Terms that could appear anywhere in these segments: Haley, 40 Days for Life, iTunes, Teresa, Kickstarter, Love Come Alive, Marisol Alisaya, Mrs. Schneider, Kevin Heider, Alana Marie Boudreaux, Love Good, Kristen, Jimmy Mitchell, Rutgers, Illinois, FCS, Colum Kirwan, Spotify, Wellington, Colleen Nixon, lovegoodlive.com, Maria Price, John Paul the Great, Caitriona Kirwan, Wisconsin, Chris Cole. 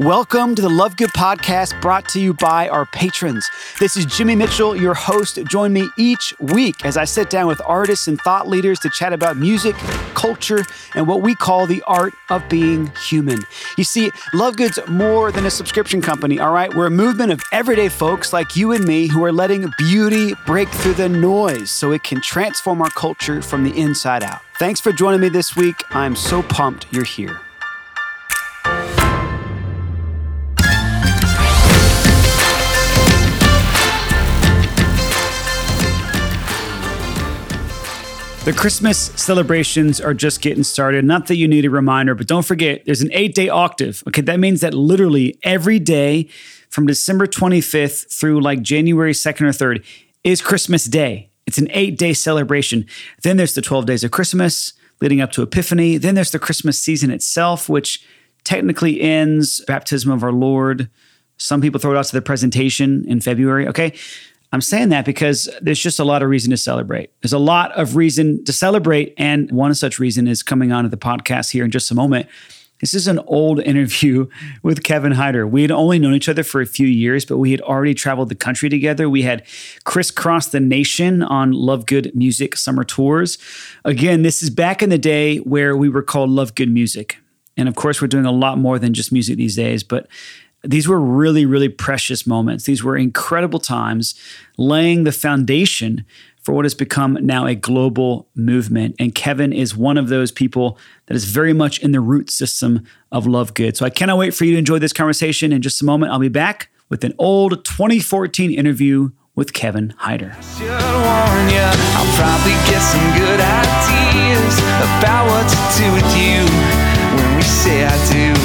Welcome to the Love Good podcast, brought to you by our patrons. This is Jimmy Mitchell, your host. Join me each week as I sit down with artists and thought leaders to chat about music, culture, and what we call the art of being human. You see, Love Good's more than a subscription company, all right? We're a movement of everyday folks like you and me who are letting beauty break through the noise so it can transform our culture from the inside out. Thanks for joining me this week. I'm so pumped you're here. The Christmas celebrations are just getting started. Not that you need a reminder, but don't forget, there's an 8-day octave. Okay, that means that literally every day from December 25th through like January 2nd or 3rd is Christmas Day. It's an 8-day celebration. Then there's the 12 days of Christmas leading up to Epiphany. Then there's the Christmas season itself, which technically ends baptism of our Lord. Some people throw it out to the presentation in February, okay? I'm saying that because there's just a lot of reason to celebrate. There's a lot of reason to celebrate, and one such reason is coming onto the podcast here in just a moment. This is an old interview with Kevin Heider. We had only known each other for a few years, but we had already traveled the country together. We had crisscrossed the nation on Love Good Music summer tours. Again, this is back in the day where we were called Love Good Music. And of course, we're doing a lot more than just music these days, but these were really, really precious moments. These were incredible times, laying the foundation for what has become now a global movement. And Kevin is one of those people that is very much in the root system of Love Good. So I cannot wait for you to enjoy this conversation. In just a moment, I'll be back with an old 2014 interview with Kevin Heider. I should warn you, I'll probably get some good ideas about what to do with you when we say I do.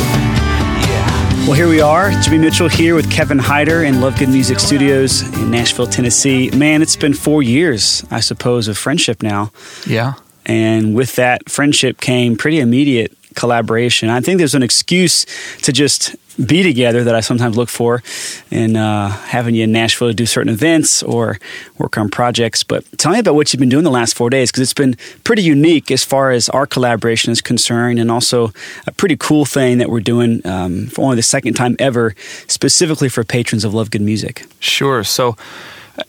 Well, here we are. Jimmy Mitchell here with Kevin Heider in Love Good Music Studios in Nashville, Tennessee. Man, it's been 4 years, I suppose, of friendship now. Yeah. And with that friendship came pretty immediate collaboration. I think there's an excuse to just be together that I sometimes look for in having you in Nashville to do certain events or work on projects. But tell me about what you've been doing the last 4 days, because it's been pretty unique as far as our collaboration is concerned, and also a pretty cool thing that we're doing for only the second time ever, specifically for patrons of Love Good Music. Sure. So,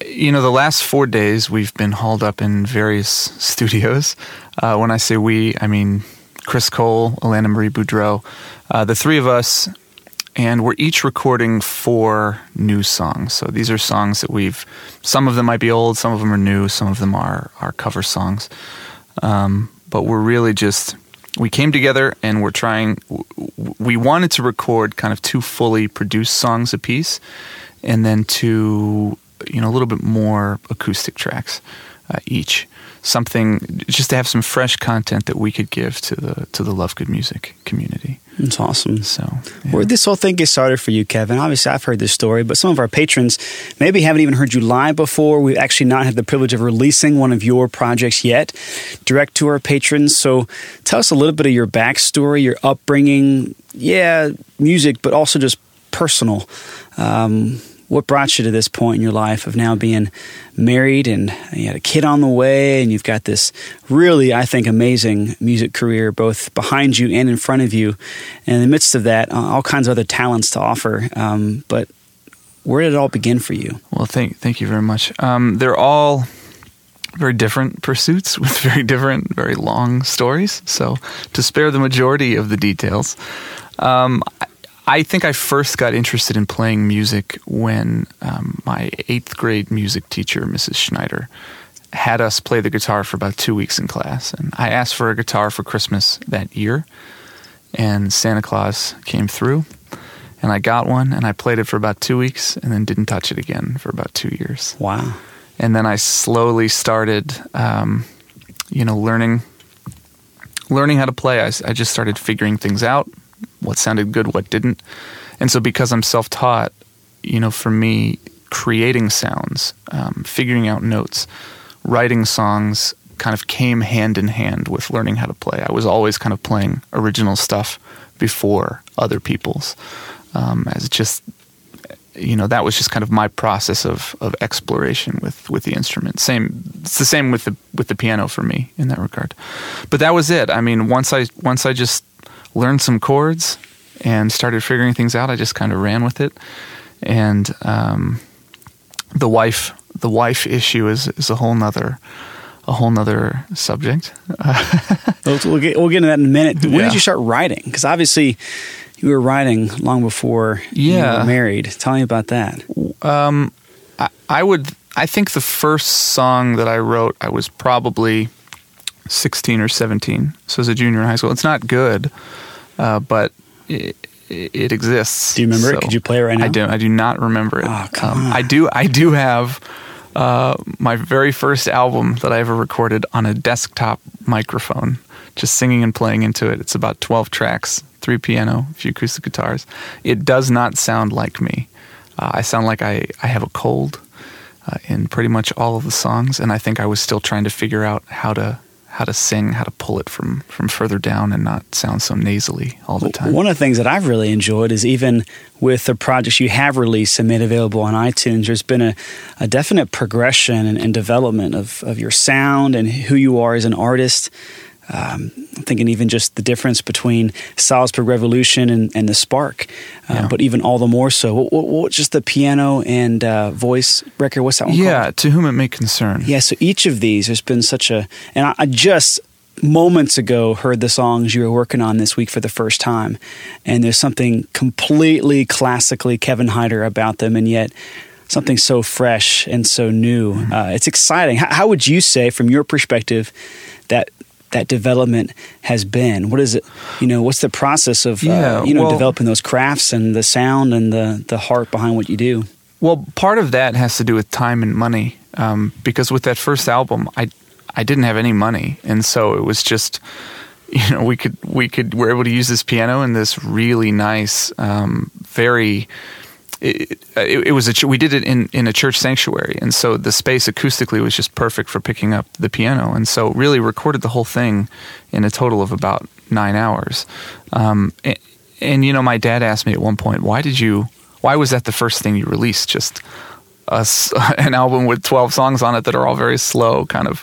you know, the last 4 days we've been hauled up in various studios. When I say we, I mean Chris Cole, Alana Marie Boudreaux, the three of us, and we're each recording 4 new songs. So these are songs that some of them might be old, some of them are new, some of them are our cover songs. But we're really we came together and we wanted to record kind of 2 fully produced songs apiece, and then 2, you know, a little bit more acoustic tracks each. Something just to have some fresh content that we could give to the Love Good Music community. That's awesome. So, yeah. Where did this whole thing get started for you, Kevin? Obviously, I've heard this story, but some of our patrons maybe haven't even heard you live before. We've actually not had the privilege of releasing one of your projects yet, direct to our patrons. So tell us a little bit of your backstory, your upbringing, music, but also just personal. What brought you to this point in your life of now being married, and you had a kid on the way, and you've got this really, I think, amazing music career both behind you and in front of you, and in the midst of that, all kinds of other talents to offer. But where did it all begin for you? Well, thank you very much. They're all very different pursuits with very different, very long stories. So to spare the majority of the details, I think I first got interested in playing music when my 8th grade music teacher, Mrs. Schneider, had us play the guitar for about 2 weeks in class. And I asked for a guitar for Christmas that year, and Santa Claus came through, and I got one, and I played it for about 2 weeks and then didn't touch it again for about 2 years. Wow. And then I slowly started, learning how to play. I just started figuring things out. What sounded good, what didn't. And so because I'm self-taught, you know, for me, creating sounds, figuring out notes, writing songs kind of came hand in hand with learning how to play. I was always kind of playing original stuff before other people's. That was just kind of my process of exploration with the instrument. It's the same with the piano for me in that regard. But that was it. I mean, once I just learned some chords and started figuring things out. I just kind of ran with it. And the wife issue is a whole nother subject. We'll get into that in a minute. When did you start writing? Because obviously you were writing long before you were married. Tell me about that. I think the first song that I wrote, I was probably 16 or 17. So as a junior in high school. It's not good, but it exists. Do you remember it? Could you play it right now? I do not remember it. Oh, come on. I do have my very first album that I ever recorded on a desktop microphone, just singing and playing into it. It's about 12 tracks, 3 piano, a few acoustic guitars. It does not sound like me. I sound like I have a cold in pretty much all of the songs, and I think I was still trying to figure out how to sing, how to pull it from further down and not sound so nasally all the time. One of the things that I've really enjoyed is even with the projects you have released and made available on iTunes, there's been a definite progression and development of your sound and who you are as an artist. I'm thinking even just the difference between Salzburg Revolution and The Spark, but even all the more so. What just the piano and voice record, what's that one called? Yeah, To Whom It May Concern. Yeah, so each of these, there's been such a... And I just moments ago heard the songs you were working on this week for the first time, and there's something completely classically Kevin Heider about them, and yet something so fresh and so new. Mm-hmm. It's exciting. How would you say, from your perspective, that development has been? What is it? What's the process of developing those crafts and the sound and the heart behind what you do? Well, part of that has to do with time and money, because with that first album, I didn't have any money, and so it was just we were able to use this piano and this really nice, very. We did it in a church sanctuary, and so the space acoustically was just perfect for picking up the piano, and so really recorded the whole thing in a total of about 9 hours. And my dad asked me at one point, why was that the first thing you released? Just an album with 12 songs on it that are all very slow, kind of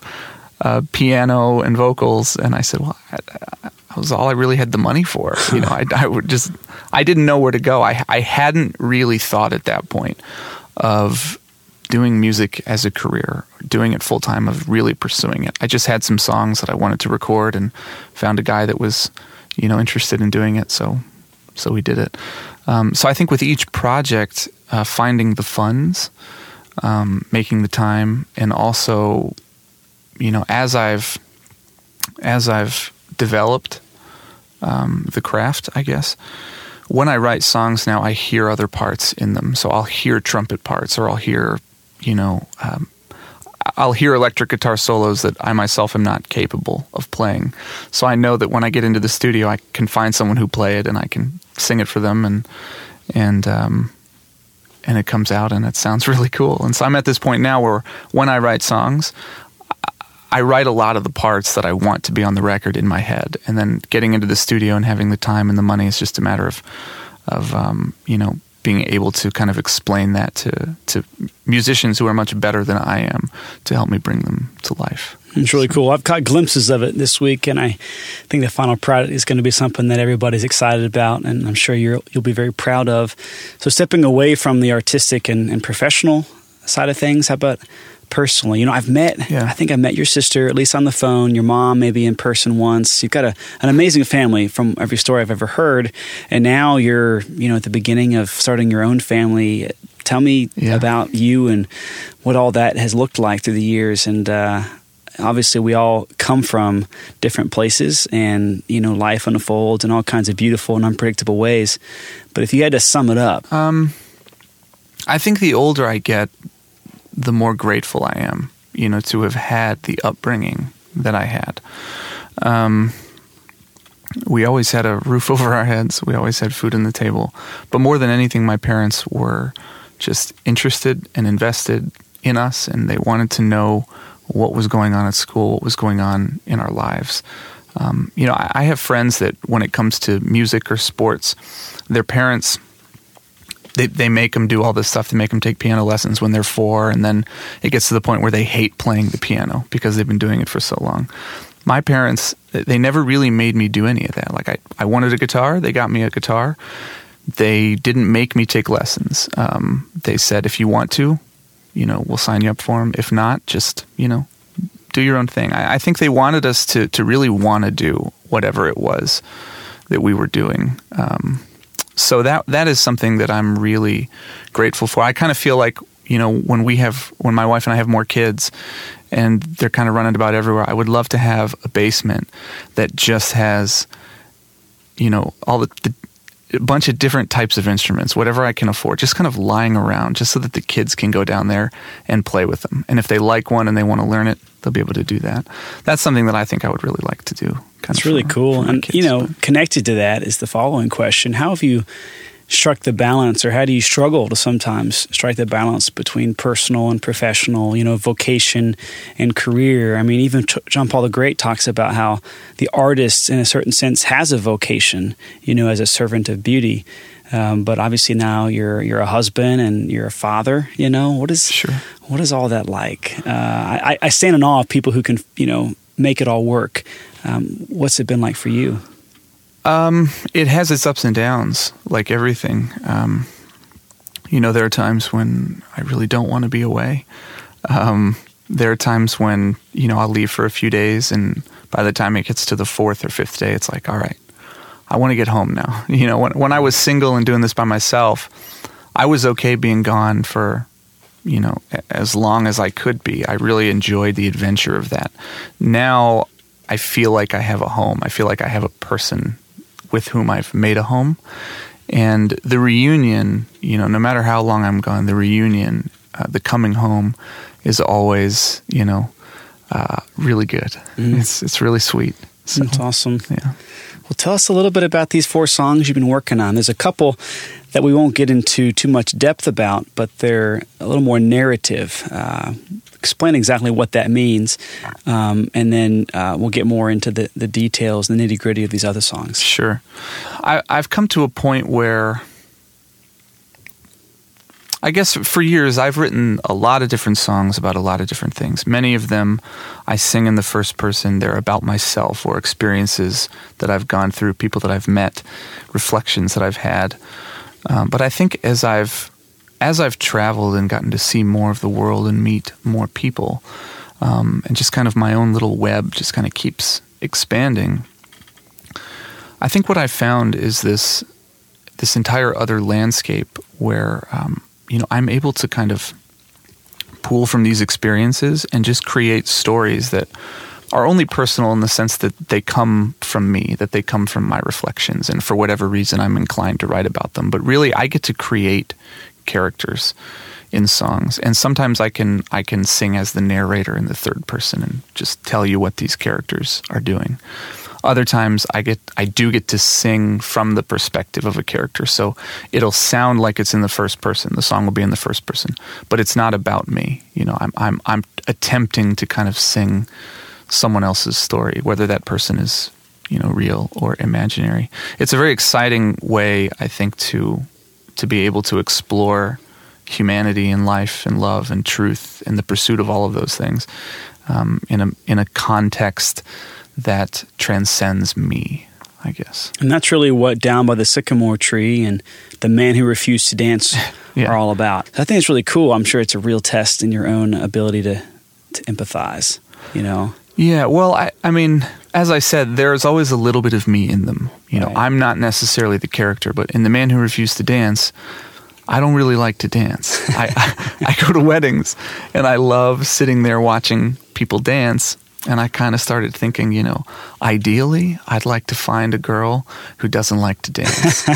piano and vocals. And I said, well, that was all I really had the money for. I didn't know where to go. I hadn't really thought at that point of doing music as a career, doing it full time, of really pursuing it. I just had some songs that I wanted to record and found a guy that was, interested in doing it. So we did it. So I think with each project, finding the funds, making the time, and also, as I've developed the craft, I guess. When I write songs now, I hear other parts in them. So I'll hear trumpet parts, or I'll hear, electric guitar solos that I myself am not capable of playing. So I know that when I get into the studio, I can find someone who play it, and I can sing it for them, and it comes out and it sounds really cool. And so I'm at this point now where when I write songs, I write a lot of the parts that I want to be on the record in my head, and then getting into the studio and having the time and the money is just a matter of being able to kind of explain that to musicians who are much better than I am to help me bring them to life. It's really cool. I've caught glimpses of it this week, and I think the final product is going to be something that everybody's excited about, and I'm sure you'll be very proud of. So stepping away from the artistic and professional side of things, how about personally? I think I met your sister, at least on the phone, your mom maybe in person once. You've got an amazing family from every story I've ever heard. And now you're, at the beginning of starting your own family. Tell me about you and what all that has looked like through the years. And obviously we all come from different places, and, life unfolds in all kinds of beautiful and unpredictable ways. But if you had to sum it up. I think the older I get, the more grateful I am, to have had the upbringing that I had. We always had a roof over our heads. We always had food on the table. But more than anything, my parents were just interested and invested in us, and they wanted to know what was going on at school, what was going on in our lives. I have friends that when it comes to music or sports, their parents... They make them do all this stuff. They make them take piano lessons when they're 4, and then it gets to the point where they hate playing the piano because they've been doing it for so long. my parents, they never really made me do any of that. Like, I wanted a guitar. They got me a guitar. They didn't make me take lessons. They said, if you want to, you know, we'll sign you up for them. If not, just, you know, do your own thing. I think they wanted us to really want to do whatever it was that we were doing. So that is something that I'm really grateful for. I kind of feel like, you know, when my wife and I have more kids and they're kind of running about everywhere, I would love to have a basement that just has, you know, all a bunch of different types of instruments, whatever I can afford, just kind of lying around, just so that the kids can go down there and play with them. And if they like one and they want to learn it, they'll be able to do that. That's something that I think I would really like to do. It's really cool. And, you know, connected to that is the following question. How have you struck the balance, or how do you struggle to sometimes strike the balance between personal and professional, you know, vocation and career? I mean, even John Paul the Great talks about how the artist, in a certain sense, has a vocation, you know, as a servant of beauty. But obviously now you're a husband and you're a father, you know. What is all that like? I stand in awe of people who can, you know, make it all work. What's it been like for you? It has its ups and downs, like everything. You know, there are times when I really don't want to be away. There are times when, you know, I'll leave for a few days, and by the time it gets to the 4th or 5th day, it's like, all right, I want to get home now. You know, when I was single and doing this by myself, I was okay being gone for, you know, as long as I could be. I really enjoyed the adventure of that. Now I feel like I have a home. I feel like I have a person with whom I've made a home. And the reunion, you know, no matter how long I'm gone, the reunion, the coming home is always, you know, really good. Mm. It's really sweet. So, that's awesome. Yeah. Well, tell us a little bit about these 4 songs you've been working on. There's a couple that we won't get into too much depth about, but they're a little more narrative. Explain exactly what that means, and then we'll get more into the details, the nitty-gritty of these other songs. Sure. I've come to a point where, I guess for years, I've written a lot of different songs about a lot of different things. Many of them I sing in the first person. They're about myself or experiences that I've gone through, people that I've met, reflections that I've had. But I think as I've traveled and gotten to see more of the world and meet more people, and just kind of my own little web just kind of keeps expanding, I think what I found is this entire other landscape where, you know, I'm able to kind of pull from these experiences and just create stories that are only personal in the sense that they come from me, that they come from my reflections, and for whatever reason I'm inclined to write about them. But really, I get to create characters in songs, and sometimes I can sing as the narrator in the third person and just tell you what these characters are doing. Other times I do get to sing from the perspective of a character, so it'll sound like it's in the first person. The song will be in the first person, but it's not about me. You know, I'm attempting to kind of sing someone else's story, whether that person is, you know, real or imaginary. It's a very exciting way, I think, to be able to explore humanity and life and love and truth and the pursuit of all of those things in a context that transcends me, I guess. And that's really what Down by the Sycamore Tree and The Man Who Refused to Dance are all about. I think it's really cool. I'm sure it's a real test in your own ability to empathize, you know? Yeah, well, I mean, as I said, there is always a little bit of me in them. You know, right. I'm not necessarily the character, but in The Man Who Refused to Dance, I don't really like to dance. I go to weddings, and I love sitting there watching people dance. And I kind of started thinking, you know, ideally, I'd like to find a girl who doesn't like to dance.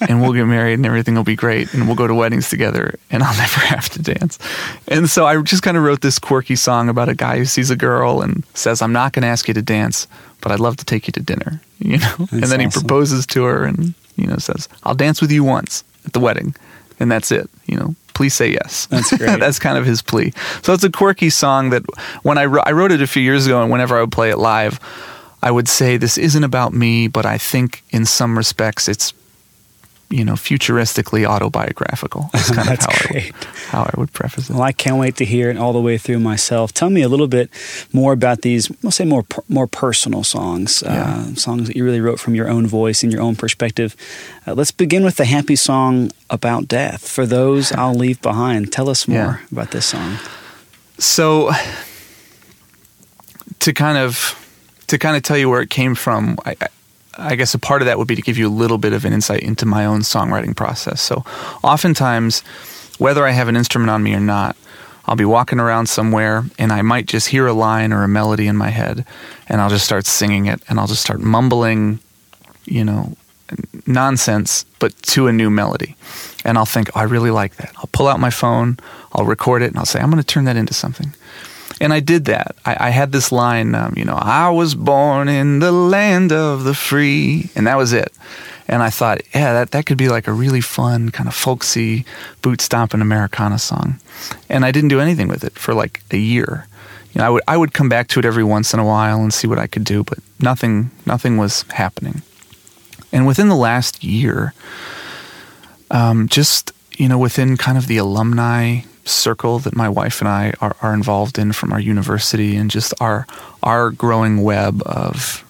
And we'll get married and everything will be great. And we'll go to weddings together and I'll never have to dance. And so I just kind of wrote this quirky song about a guy who sees a girl and says, I'm not going to ask you to dance, but I'd love to take you to dinner, you know. That's and then he proposes to her and, you know, says, I'll dance with you once at the wedding. And that's it, you know. Please say yes. That's great. That's kind of his plea. So it's a quirky song that when I wrote it a few years ago, and whenever I would play it live, I would say, this isn't about me, but I think in some respects it's, you know, futuristically autobiographical. That's kind of how I would preface it. Well, I can't wait to hear it all the way through myself. Tell me a little bit more about these, we'll say more personal songs, songs that you really wrote from your own voice and your own perspective. Let's begin with the happy song about death. For those I'll leave behind, tell us more about this song. So, to kind of tell you where it came from, I guess a part of that would be to give you a little bit of an insight into my own songwriting process. So oftentimes, whether I have an instrument on me or not, I'll be walking around somewhere and I might just hear a line or a melody in my head and I'll just start singing it and I'll just start mumbling, you know, nonsense, but to a new melody. And I'll think, oh, I really like that. I'll pull out my phone, I'll record it, and I'll say, I'm going to turn that into something. And I did that. I had this line, I was born in the land of the free, and that was it. And I thought, that could be like a really fun kind of folksy boot-stomping Americana song. And I didn't do anything with it for like a year. You know, I would come back to it every once in a while and see what I could do, but nothing was happening. And within the last year, within kind of the alumni circle that my wife and I are involved in from our university, and just our growing web of,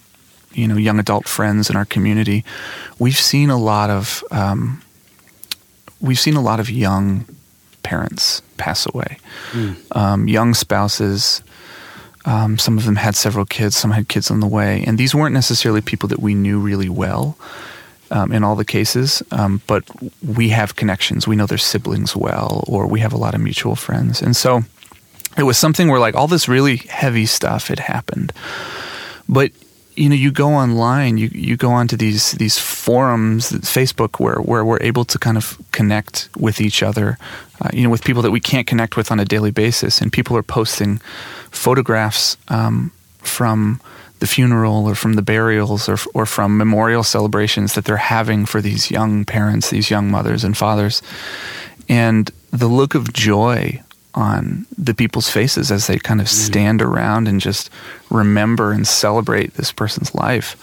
you know, young adult friends in our community, we've seen a lot of young parents pass away, young spouses. Some of them had several kids, some had kids on the way, and these weren't necessarily people that we knew really well. In all the cases, but we have connections. We know their siblings well, or we have a lot of mutual friends. And so it was something where like all this really heavy stuff had happened. But, you know, you go online, you go onto these forums, Facebook, where we're able to kind of connect with each other, with people that we can't connect with on a daily basis. And people are posting photographs from the funeral or from the burials or from memorial celebrations that they're having for these young parents, these young mothers and fathers. And the look of joy on the people's faces as they kind of stand around and just remember and celebrate this person's life.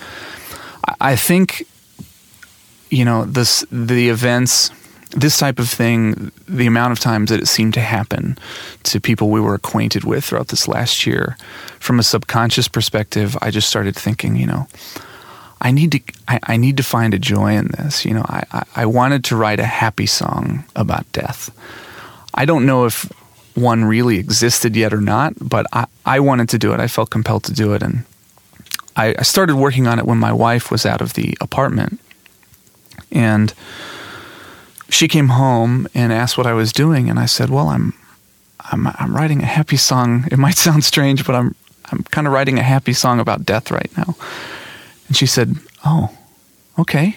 I think, you know, the events, this type of thing, the amount of times that it seemed to happen to people we were acquainted with throughout this last year, from a subconscious perspective, I just started thinking, you know, I need to find a joy in this. You know, I wanted to write a happy song about death. I don't know if one really existed yet or not, but I wanted to do it. I felt compelled to do it. And I started working on it when my wife was out of the apartment. And she came home and asked what I was doing, and I said, "Well, I'm writing a happy song. It might sound strange, but I'm kind of writing a happy song about death right now." And she said, "Oh, okay.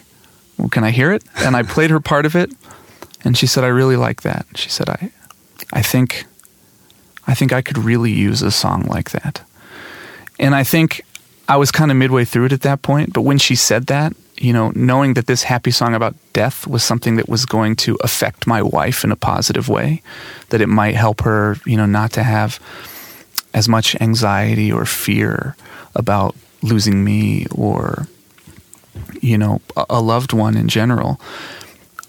Well, can I hear it?" And I played her part of it, and she said, "I really like that." She said, "I think I could really use a song like that." And I think I was kind of midway through it at that point, but when she said that, you know, knowing that this happy song about death was something that was going to affect my wife in a positive way, that it might help her, you know, not to have as much anxiety or fear about losing me or, you know, a loved one in general,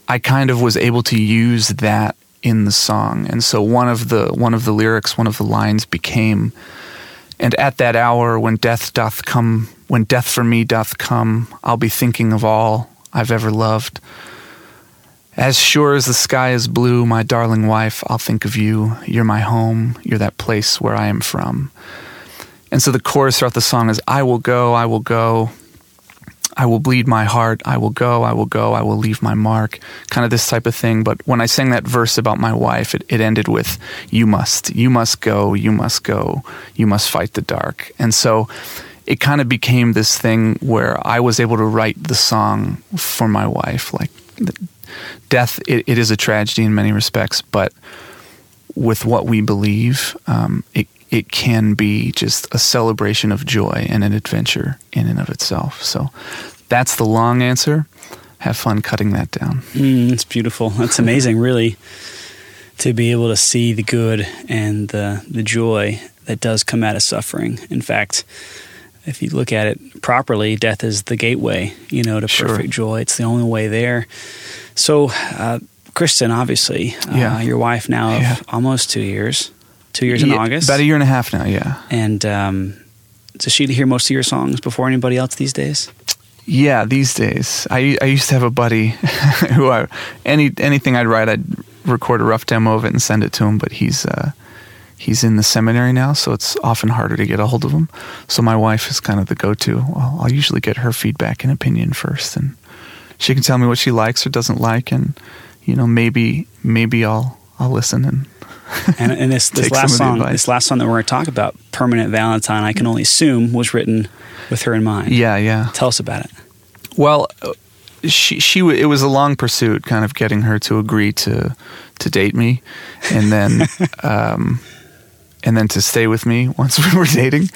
I kind of was able to use that in the song. And so one of the lyrics, one of the lines became, "And at that hour when death for me doth come, I'll be thinking of all I've ever loved. As sure as the sky is blue, my darling wife, I'll think of you. You're my home. You're that place where I am from." And so the chorus throughout the song is, "I will go, I will go. I will bleed my heart. I will go, I will go. I will leave my mark." Kind of this type of thing. But when I sang that verse about my wife, it ended with, "You must. You must go. You must go. You must fight the dark." And so it kind of became this thing where I was able to write the song for my wife. Like, death, it is a tragedy in many respects, but with what we believe, it can be just a celebration of joy and an adventure in and of itself. So that's the long answer. Have fun cutting that down. That's beautiful. That's amazing, really, to be able to see the good and the joy that does come out of suffering. In fact, if you look at it properly, death is the gateway, you know, to perfect joy. It's the only way there. So, Kristen, obviously, your wife now of almost 2 years. 2 years in August. About a year and a half now, yeah. And does she hear most of your songs before anybody else these days? Yeah, these days. I used to have a buddy who anything I'd write, I'd record a rough demo of it and send it to him, but he's in the seminary now, so it's often harder to get a hold of him. So my wife is kind of the go-to. I'll usually get her feedback and opinion first, and she can tell me what she likes or doesn't like, and you know, maybe I'll listen and this last song that we're going to talk about, Permanent Valentine, I can only assume was written with her in mind. Yeah, yeah. Tell us about it. Well, it was a long pursuit, kind of getting her to agree to date me, and then and then to stay with me once we were dating.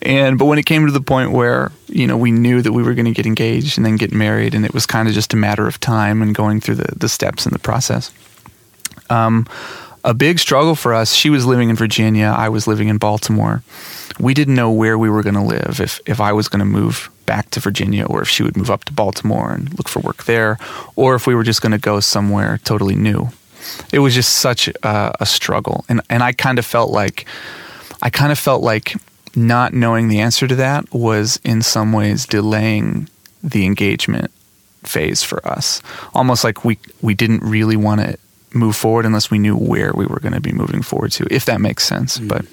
But when it came to the point where, you know, we knew that we were going to get engaged and then get married, and it was kind of just a matter of time and going through the steps in the process. A big struggle for us, she was living in Virginia, I was living in Baltimore. We didn't know where we were going to live, if I was going to move back to Virginia, or if she would move up to Baltimore and look for work there, or if we were just going to go somewhere totally new. It was just such a struggle. And I kind of felt like not knowing the answer to that was in some ways delaying the engagement phase for us. Almost like we didn't really want to move forward unless we knew where we were going to be moving forward to, if that makes sense. Mm-hmm. But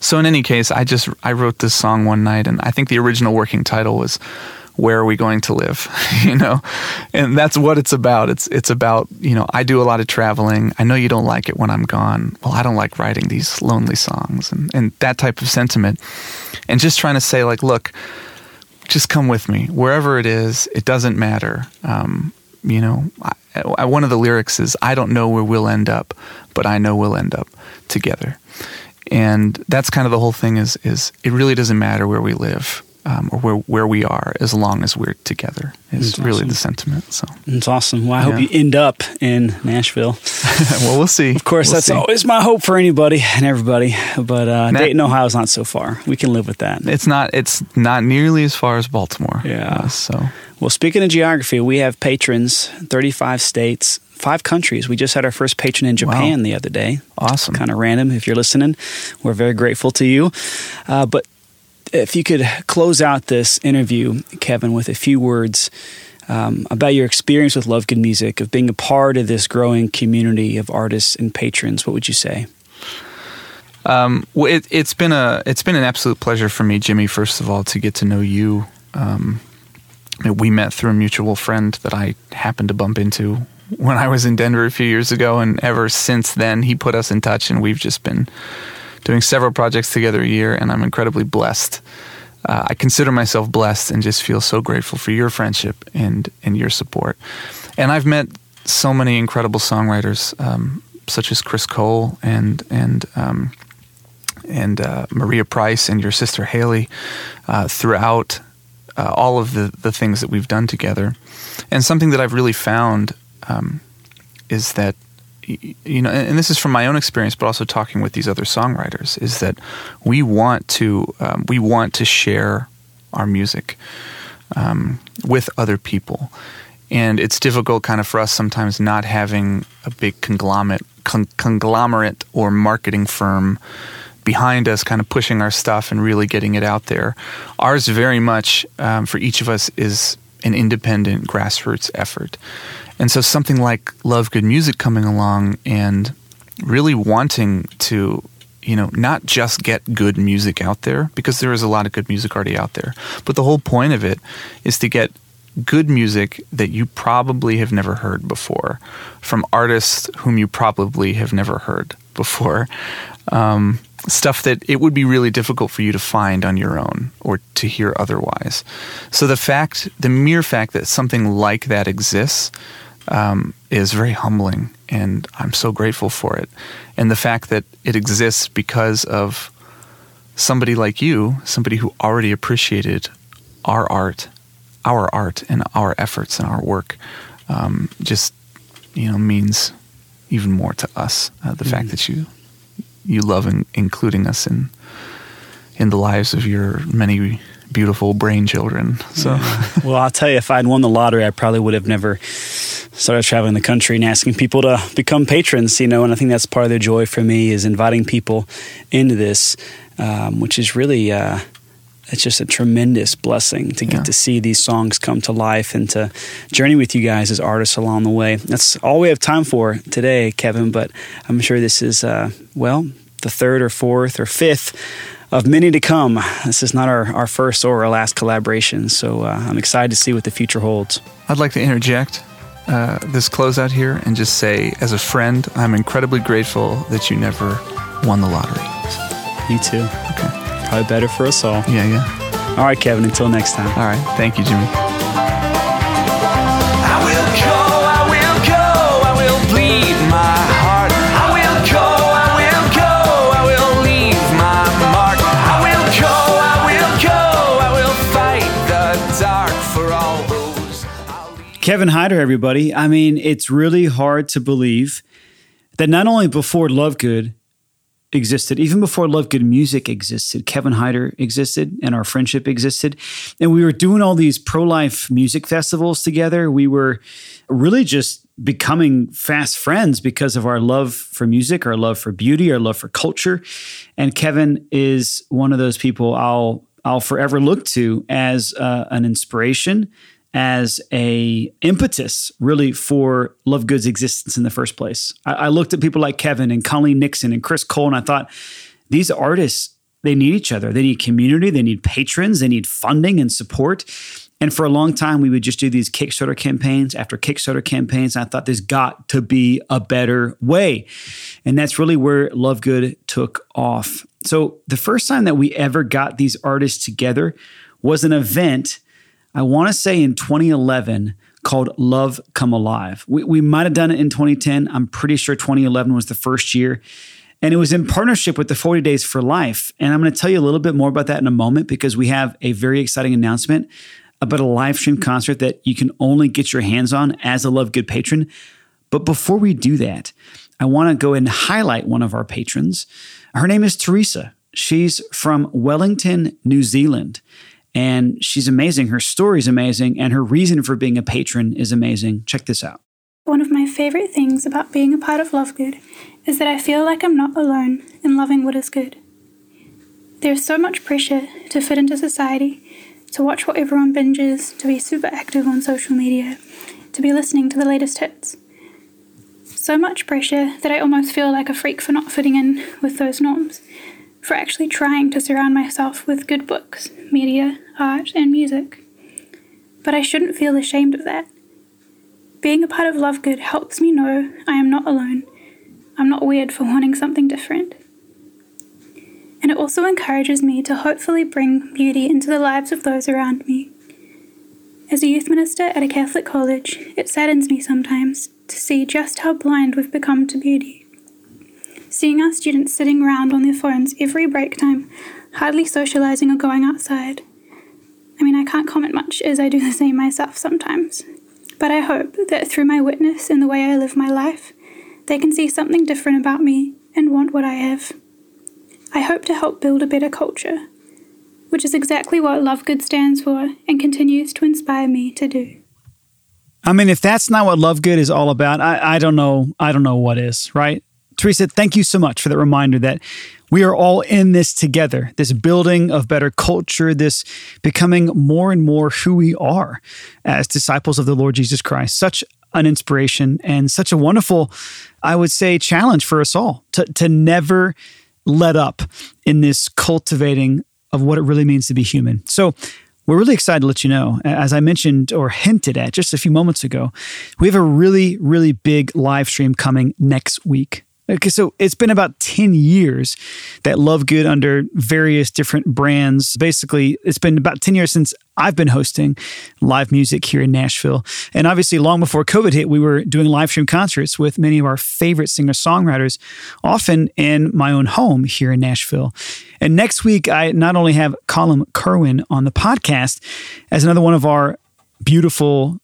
so in any case, I wrote this song one night, and I think the original working title was "Where Are We Going to Live?" You know, and that's what it's about. It's about, you know, I do a lot of traveling. I know you don't like it when I'm gone. Well, I don't like writing these lonely songs and that type of sentiment, and just trying to say, like, look, just come with me wherever it is. It doesn't matter. You know, one of the lyrics is, I don't know where we'll end up, but I know we'll end up together. And that's kind of the whole thing is it really doesn't matter where we live or where we are, as long as we're together is really the sentiment. So it's awesome. Well, I hope you end up in Nashville. Well, we'll see. Of course, that's always my hope for anybody and everybody. But Dayton, Ohio is not so far. We can live with that. It's not nearly as far as Baltimore. Yeah. Well, speaking of geography, we have patrons, 35 states, 5 countries. We just had our first patron in Japan the other day. Awesome. Kind of random. If you're listening, we're very grateful to you. But if you could close out this interview, Kevin, with a few words about your experience with Love Good Music, of being a part of this growing community of artists and patrons, what would you say? Well, it's been an absolute pleasure for me, Jimmy, first of all, to get to know you. We met through a mutual friend that I happened to bump into when I was in Denver a few years ago, and ever since then, he put us in touch, and we've just been doing several projects together a year, and I'm incredibly blessed. I consider myself blessed and just feel so grateful for your friendship and your support. And I've met so many incredible songwriters, such as Chris Cole and Maria Price and your sister Haley, throughout all of the things that we've done together. And something that I've really found is that, you know, and this is from my own experience, but also talking with these other songwriters, is that we want to share our music with other people, and it's difficult, kind of, for us sometimes not having a big conglomerate or marketing firm behind us, kind of pushing our stuff and really getting it out there. Ours very much, for each of us, is an independent grassroots effort. And so something like Love Good Music coming along and really wanting to, you know, not just get good music out there, because there is a lot of good music already out there, but the whole point of it is to get good music that you probably have never heard before, from artists whom you probably have never heard before. Stuff that it would be really difficult for you to find on your own or to hear otherwise. So the mere fact that something like that exists is very humbling, and I'm so grateful for it. And the fact that it exists because of somebody like you, somebody who already appreciated our art and our efforts and our work, just, you know, means even more to us. The fact that you love including us in in the lives of your many beautiful brain children. So, yeah. Well, I'll tell you, if I'd won the lottery, I probably would have never started traveling the country and asking people to become patrons, you know, and I think that's part of the joy for me is inviting people into this, which is really, it's just a tremendous blessing to get to see these songs come to life and to journey with you guys as artists along the way. That's all we have time for today, Kevin, but I'm sure this is, the third or fourth or fifth of many to come. This is not our first or our last collaboration, so I'm excited to see what the future holds. I'd like to interject this closeout here and just say, as a friend, I'm incredibly grateful that you never won the lottery. You too. Okay. Probably better for us all. Yeah, yeah. All right, Kevin, until next time. All right. Thank you, Jimmy. I will go, I will bleed my heart. Kevin Heider, everybody. I mean, it's really hard to believe that not only before Love Good existed, even before Love Good music existed, Kevin Heider existed and our friendship existed. And we were doing all these pro-life music festivals together. We were really just becoming fast friends because of our love for music, our love for beauty, our love for culture. And Kevin is one of those people I'll forever look to as an inspiration, as a impetus, really, for Love Good's existence in the first place. I looked at people like Kevin and Colleen Nixon and Chris Cole, and I thought, these artists, they need each other. They need community. They need patrons. They need funding and support. And for a long time, we would just do these Kickstarter campaigns after Kickstarter campaigns. And I thought, there's got to be a better way. And that's really where Love Good took off. So the first time that we ever got these artists together was an event, I want to say in 2011, called Love Come Alive. We might have done it in 2010. I'm pretty sure 2011 was the first year. And it was in partnership with the 40 Days for Life. And I'm going to tell you a little bit more about that in a moment because we have a very exciting announcement about a live stream concert that you can only get your hands on as a Love Good patron. But before we do that, I want to go and highlight one of our patrons. Her name is Teresa. She's from Wellington, New Zealand. And she's amazing. Her story's amazing. And her reason for being a patron is amazing. Check this out. One of my favorite things about being a part of Love Good is that I feel like I'm not alone in loving what is good. There's so much pressure to fit into society, to watch what everyone binges, to be super active on social media, to be listening to the latest hits. So much pressure that I almost feel like a freak for not fitting in with those norms, for actually trying to surround myself with good books, media, art, and music. But I shouldn't feel ashamed of that. Being a part of Love Good helps me know I am not alone. I'm not weird for wanting something different. And it also encourages me to hopefully bring beauty into the lives of those around me. As a youth minister at a Catholic college, it saddens me sometimes to see just how blind we've become to beauty. Seeing our students sitting around on their phones every break time, hardly socializing or going outside. I mean, I can't comment much as I do the same myself sometimes. But I hope that through my witness and the way I live my life, they can see something different about me and want what I have. I hope to help build a better culture, which is exactly what Love Good stands for and continues to inspire me to do. I mean, if that's not what Love Good is all about, I don't know. I don't know what is, right? Teresa, thank you so much for that reminder that we are all in this together, this building of better culture, this becoming more and more who we are as disciples of the Lord Jesus Christ. Such an inspiration and such a wonderful, I would say, challenge for us all to never let up in this cultivating of what it really means to be human. So we're really excited to let you know, as I mentioned or hinted at just a few moments ago, we have a really, really big live stream coming next week. Okay, so it's been about 10 years that Love Good under various different brands. Basically, it's been about 10 years since I've been hosting live music here in Nashville. And obviously, long before COVID hit, we were doing live stream concerts with many of our favorite singer-songwriters, often in my own home here in Nashville. And next week, I not only have Caitriona Kirwan on the podcast as another one of our beautiful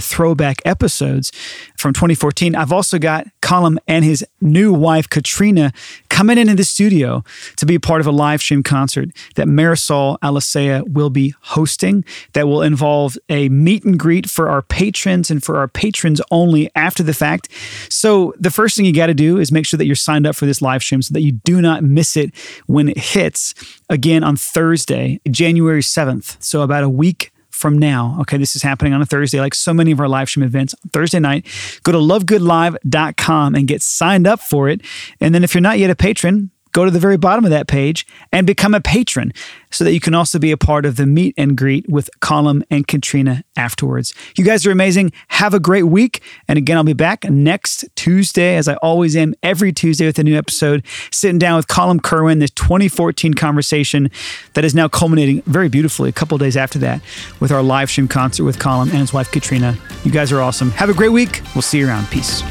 throwback episodes from 2014. I've also got Colum and his new wife, Caitriona, coming into the studio to be a part of a live stream concert that Marisol Alisaya will be hosting that will involve a meet and greet for our patrons and for our patrons only after the fact. So the first thing you got to do is make sure that you're signed up for this live stream so that you do not miss it when it hits again on Thursday, January 7th. So about a week from now. Okay, this is happening on a Thursday, like so many of our live stream events on Thursday night. Go to lovegoodlive.com and get signed up for it. And then if you're not yet a patron, go to the very bottom of that page and become a patron so that you can also be a part of the meet and greet with Colum and Caitriona afterwards. You guys are amazing. Have a great week. And again, I'll be back next Tuesday, as I always am every Tuesday, with a new episode, sitting down with Colum Kirwan, this 2014 conversation that is now culminating very beautifully a couple days after that with our live stream concert with Colum and his wife, Caitriona. You guys are awesome. Have a great week. We'll see you around. Peace.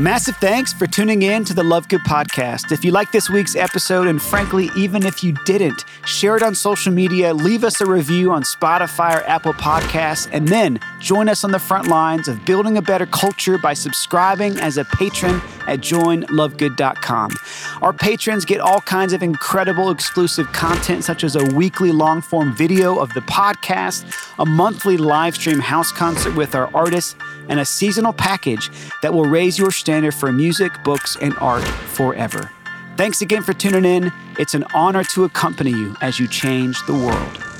Massive thanks for tuning in to the Love Good podcast. If you like this week's episode, and frankly, even if you didn't, share it on social media, leave us a review on Spotify or Apple Podcasts, and then join us on the front lines of building a better culture by subscribing as a patron at joinlovegood.com. Our patrons get all kinds of incredible exclusive content, such as a weekly long-form video of the podcast, a monthly live stream house concert with our artists, and a seasonal package that will raise your standard for music, books, and art forever. Thanks again for tuning in. It's an honor to accompany you as you change the world.